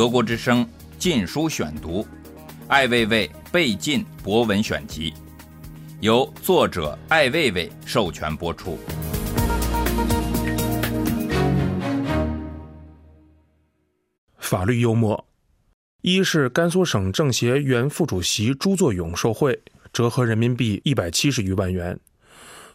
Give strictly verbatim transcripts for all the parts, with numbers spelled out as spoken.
德国之声禁书选读，艾未未被禁博文选集，由作者艾未未授权播出。法律幽默，一是甘肃省政协原副主席朱作勇受贿，折合人民币一百七十余万元。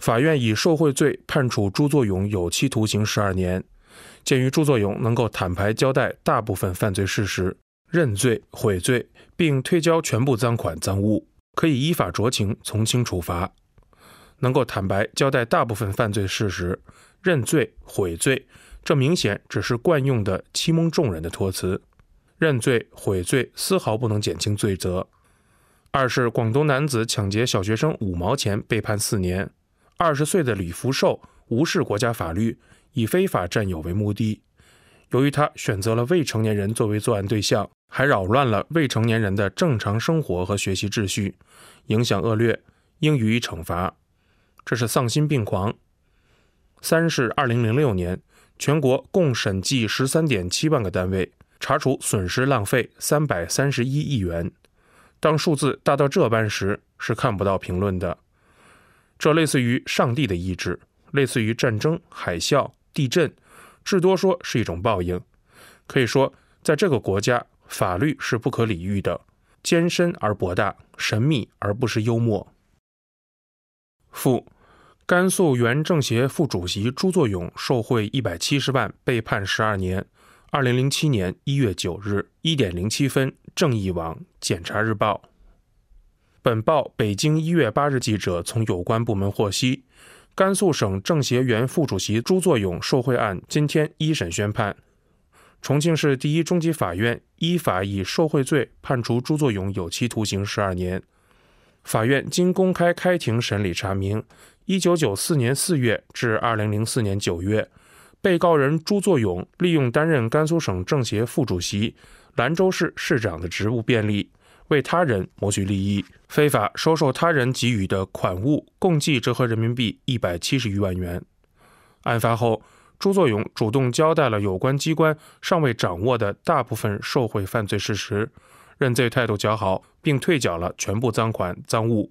法院以受贿罪判处朱作勇有期徒刑十二年。鉴于朱作勇能够坦白交代大部分犯罪事实，认罪悔罪，并推交全部赃款赃物，可以依法酌情从轻处罚。能够坦白交代大部分犯罪事实，认罪悔罪，这明显只是惯用的欺蒙众人的托词，认罪悔罪丝毫不能减轻罪责。二是广东男子抢劫小学生五毛钱被判四年，二十岁的李福寿无视国家法律，以非法占有为目的。由于他选择了未成年人作为作案对象，还扰乱了未成年人的正常生活和学习秩序，影响恶劣，应予以惩罚。这是丧心病狂。三是二零零六年，全国共审计 十三点七万个单位，查处损失浪费三百三十一亿元。当数字大到这般时，是看不到评论的。这类似于上帝的意志，类似于战争、海啸、地震，至多说是一种报应。可以说，在这个国家，法律是不可理喻的，艰深而博大，神秘而不失幽默。附，甘肃原政协副主席朱作勇受贿一百七十万，被判十二年。二零零七年一月九日一点零七分，正义网、检察日报。本报北京一月八日记者从有关部门获悉，甘肃省政协原副主席朱作勇受贿案今天一审宣判，重庆市第一中级法院依法以受贿罪判处朱作勇有期徒刑十二年。法院经公开开庭审理查明，一九九四年四月至二零零四年九月，被告人朱作勇利用担任甘肃省政协副主席、兰州市市长的职务便利，为他人谋取利益，非法收受他人给予的款物，共计折合人民币一百七十余万元。案发后，朱作勇主动交代了有关机关尚未掌握的大部分受贿犯罪事实，认罪态度较好，并退缴了全部赃款赃物。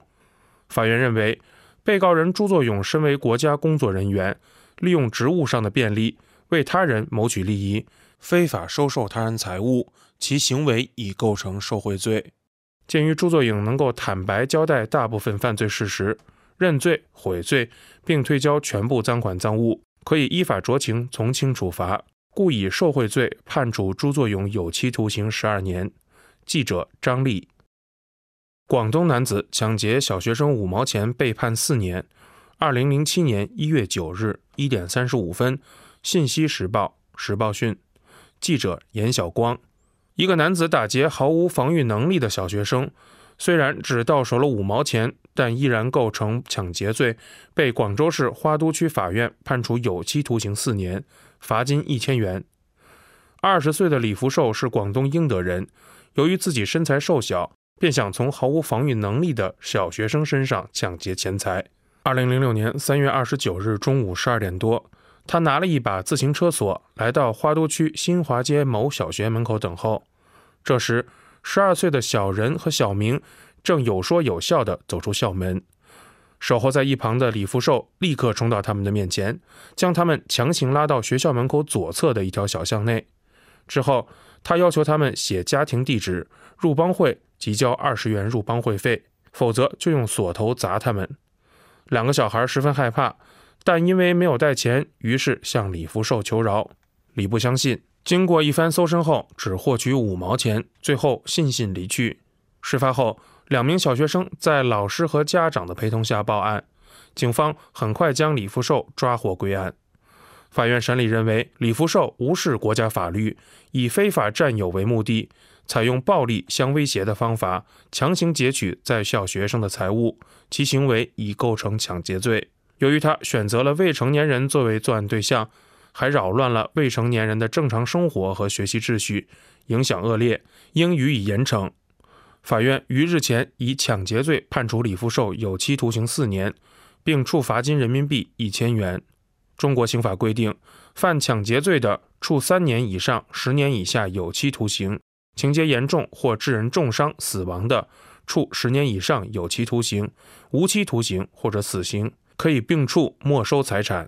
法院认为，被告人朱作勇身为国家工作人员，利用职务上的便利，为他人谋取利益，非法收受他人财物，其行为已构成受贿罪。鉴于朱作勇能够坦白交代大部分犯罪事实，认罪悔罪，并退交全部赃款赃物，可以依法酌情从轻处罚，故以受贿罪判处朱作勇有期徒刑十二年。记者张丽。广东男子抢劫小学生五毛钱被判四年。二零零七年一月九日一点三十五分，《信息时报》时报讯，记者严晓光。一个男子打劫毫无防御能力的小学生，虽然只到手了五毛钱，但依然构成抢劫罪，被广州市花都区法院判处有期徒刑四年，罚金一千元。二十岁的李福寿是广东英德人，由于自己身材瘦小，便想从毫无防御能力的小学生身上抢劫钱财。二零零六年三月二十九日中午十二点多。他拿了一把自行车锁，来到花都区新华街某小学门口等候。这时，十二岁的小任和小明正有说有笑地走出校门，守候在一旁的李福寿立刻冲到他们的面前，将他们强行拉到学校门口左侧的一条小巷内。之后，他要求他们写家庭地址、入帮会及交二十元入帮会费，否则就用锁头砸他们。两个小孩十分害怕。但因为没有带钱，于是向李福寿求饶。李不相信，经过一番搜身后，只获取五毛钱，最后悻悻离去。事发后，两名小学生在老师和家长的陪同下报案，警方很快将李福寿抓获归案。法院审理认为，李福寿无视国家法律，以非法占有为目的，采用暴力相威胁的方法，强行劫取在校学生的财物，其行为已构成抢劫罪。由于他选择了未成年人作为作案对象，还扰乱了未成年人的正常生活和学习秩序，影响恶劣，应予以严惩。法院于日前以抢劫罪判处李福寿有期徒刑四年，并处罚金人民币一千元。中国刑法规定，犯抢劫罪的，处三年以上十年以下有期徒刑；情节严重或致人重伤、死亡的，处十年以上有期徒刑、无期徒刑或者死刑，可以并处没收财产。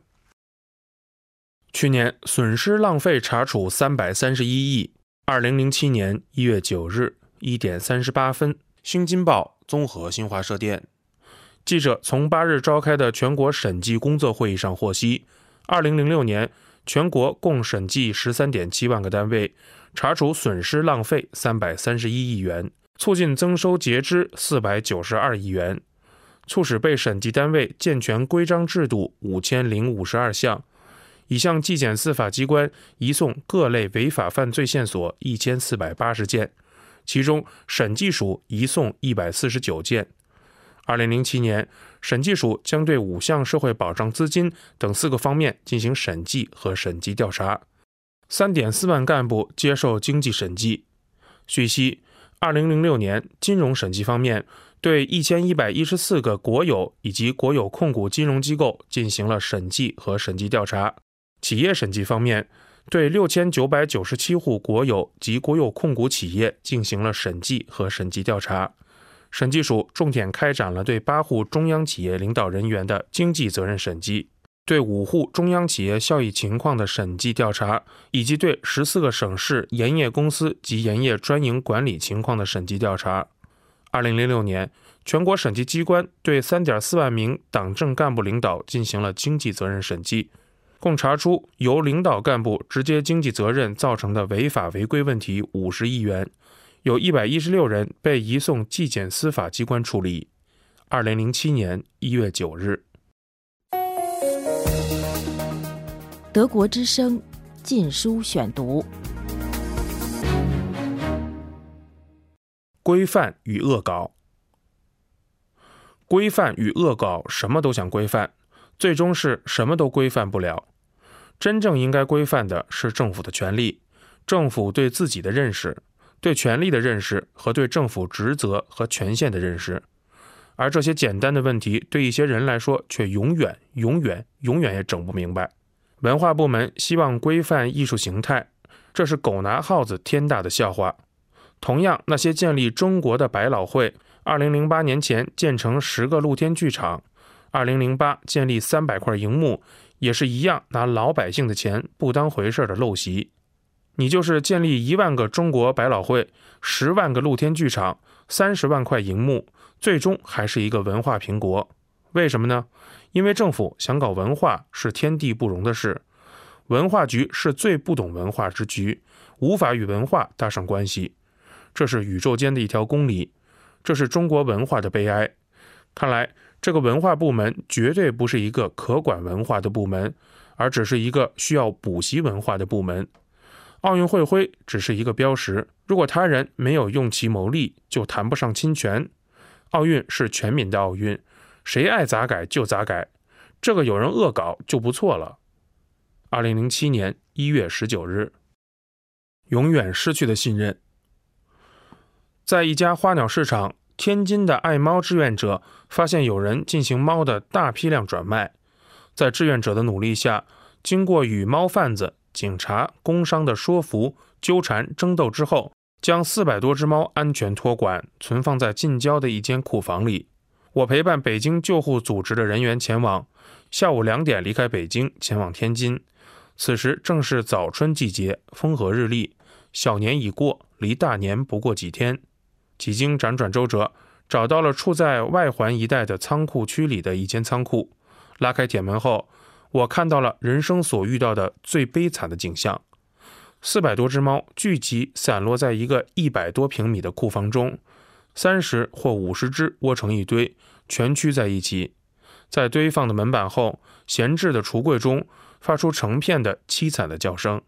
去年损失浪费查处三百三十一亿。二零零七年一月九日一点三十八分，新京报综合新华社电。记者从八日召开的全国审计工作会议上获悉，二零零六年全国共审计 十三点七万个单位，查处损失浪费三百三十一亿元，促进增收节支四百九十二亿元，促使被审计单位健全规章制度五千零五十二项，已向纪检司法机关移送各类违法犯罪线索一千四百八十件，其中审计署移送一百四十九件。二零零七年，审计署将对五项社会保障资金等四个方面进行审计和审计调查。 三点四万干部接受经济审计。据悉，二零零六年金融审计方面对一千一百一十四个国有以及国有控股金融机构进行了审计和审计调查。企业审计方面对六千九百九十七户国有及国有控股企业进行了审计和审计调查。审计署重点开展了对八户中央企业领导人员的经济责任审计，对五户中央企业效益情况的审计调查，以及对十四个省市盐业公司及盐业专营管理情况的审计调查。二零零六年，全国审计机关对 三点四万名党政干部领导进行了经济责任审计，共查出由领导干部直接经济责任造成的违法违规问题五十亿元。有一百一十六人被移送纪检司法机关处理。二零零七年一月九日。德国之声禁书选读。规范与恶搞。规范与恶搞，什么都想规范，最终是什么都规范不了。真正应该规范的是政府的权力，政府对自己的认识，对权力的认识和对政府职责和权限的认识，而这些简单的问题对一些人来说却永远、永远、永远也整不明白。文化部门希望规范艺术形态，这是狗拿耗子天大的笑话。同样，那些建立中国的百老汇，二零零八年前建成十个露天剧场，二零零八建立三百块荧幕，也是一样拿老百姓的钱不当回事的陋习。你就是建立一万个中国百老汇，十万个露天剧场，三十万块银幕，最终还是一个文化贫国。为什么呢？因为政府想搞文化是天地不容的事，文化局是最不懂文化之局，无法与文化搭上关系。这是宇宙间的一条公理，这是中国文化的悲哀。看来这个文化部门绝对不是一个可管文化的部门，而只是一个需要补习文化的部门。奥运会徽只是一个标识，如果他人没有用其牟利，就谈不上侵权。奥运是全民的奥运，谁爱咋改就咋改，这个有人恶搞就不错了。二零零七年一月十九日。永远失去的信任。在一家花鸟市场，天津的爱猫志愿者发现有人进行猫的大批量转卖。在志愿者的努力下，经过与猫贩子、警察、工商的说服、纠缠、争斗之后，将四百多只猫安全托管，存放在近郊的一间库房里。我陪伴北京救护组织的人员前往，下午两点离开北京，前往天津。此时正是早春季节，风和日丽，小年已过，离大年不过几天。几经辗转周折，找到了处在外环一带的仓库区里的一间仓库。拉开铁门后，我看到了人生所遇到的最悲惨的景象，四百多只猫聚集散落在一个一百多平米的库房中，三十或五十只窝成一堆，蜷曲在一起，在堆放的门板后、闲置的橱柜中，发出成片的凄惨的叫声。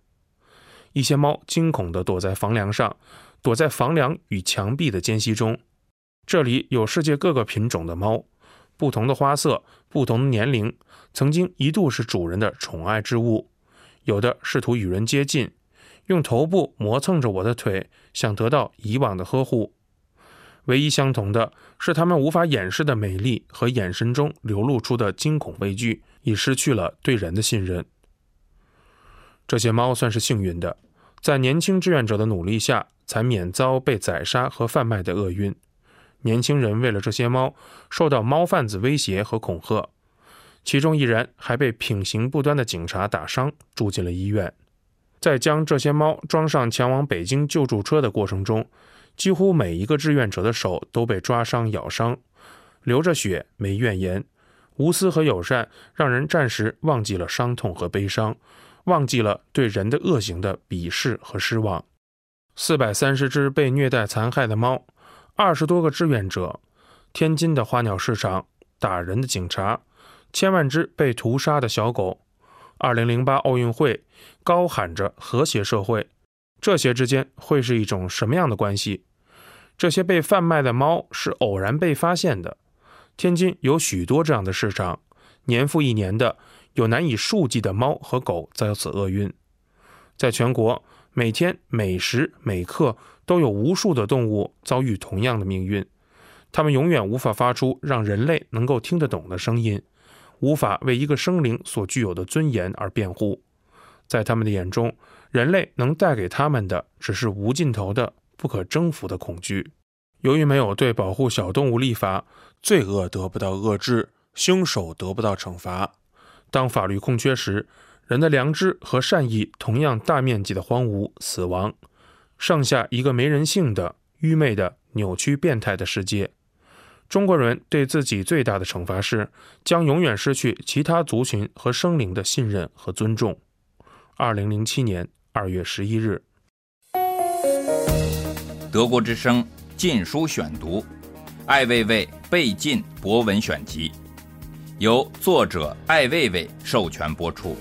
一些猫惊恐地躲在房梁上，躲在房梁与墙壁的间隙中。这里有世界各个品种的猫，不同的花色，不同的年龄，曾经一度是主人的宠爱之物。有的试图与人接近，用头部磨蹭着我的腿，想得到以往的呵护。唯一相同的是，它们无法掩饰的美丽和眼神中流露出的惊恐畏惧，已失去了对人的信任。这些猫算是幸运的，在年轻志愿者的努力下，才免遭被宰杀和贩卖的厄运。年轻人为了这些猫，受到猫贩子威胁和恐吓，其中一人还被品行不端的警察打伤，住进了医院。在将这些猫装上前往北京救助车的过程中，几乎每一个志愿者的手都被抓伤、咬伤，流着血，没怨言。无私和友善让人暂时忘记了伤痛和悲伤，忘记了对人的恶行的鄙视和失望。四百三十只被虐待残害的猫，二十多个志愿者，天津的花鸟市场，打人的警察，千万只被屠杀的小狗。二零零八奥运会高喊着和谐社会，这些之间会是一种什么样的关系？这些被贩卖的猫是偶然被发现的。天津有许多这样的市场，年复一年的有难以数计的猫和狗遭此厄运。在全国，每天每时每刻都有无数的动物遭遇同样的命运，它们永远无法发出让人类能够听得懂的声音，无法为一个生灵所具有的尊严而辩护。在他们的眼中，人类能带给他们的只是无尽头的不可征服的恐惧。由于没有对保护小动物立法，罪恶得不到遏制，凶手得不到惩罚。当法律空缺时，人的良知和善意同样大面积的荒芜、死亡，剩下一个没人性的、愚昧的、扭曲、变态的世界。中国人对自己最大的惩罚是，将永远失去其他族群和生灵的信任和尊重。二零零七年二月十一日，德国之声禁书选读，艾未未被禁博文选集，由作者艾未未授权播出。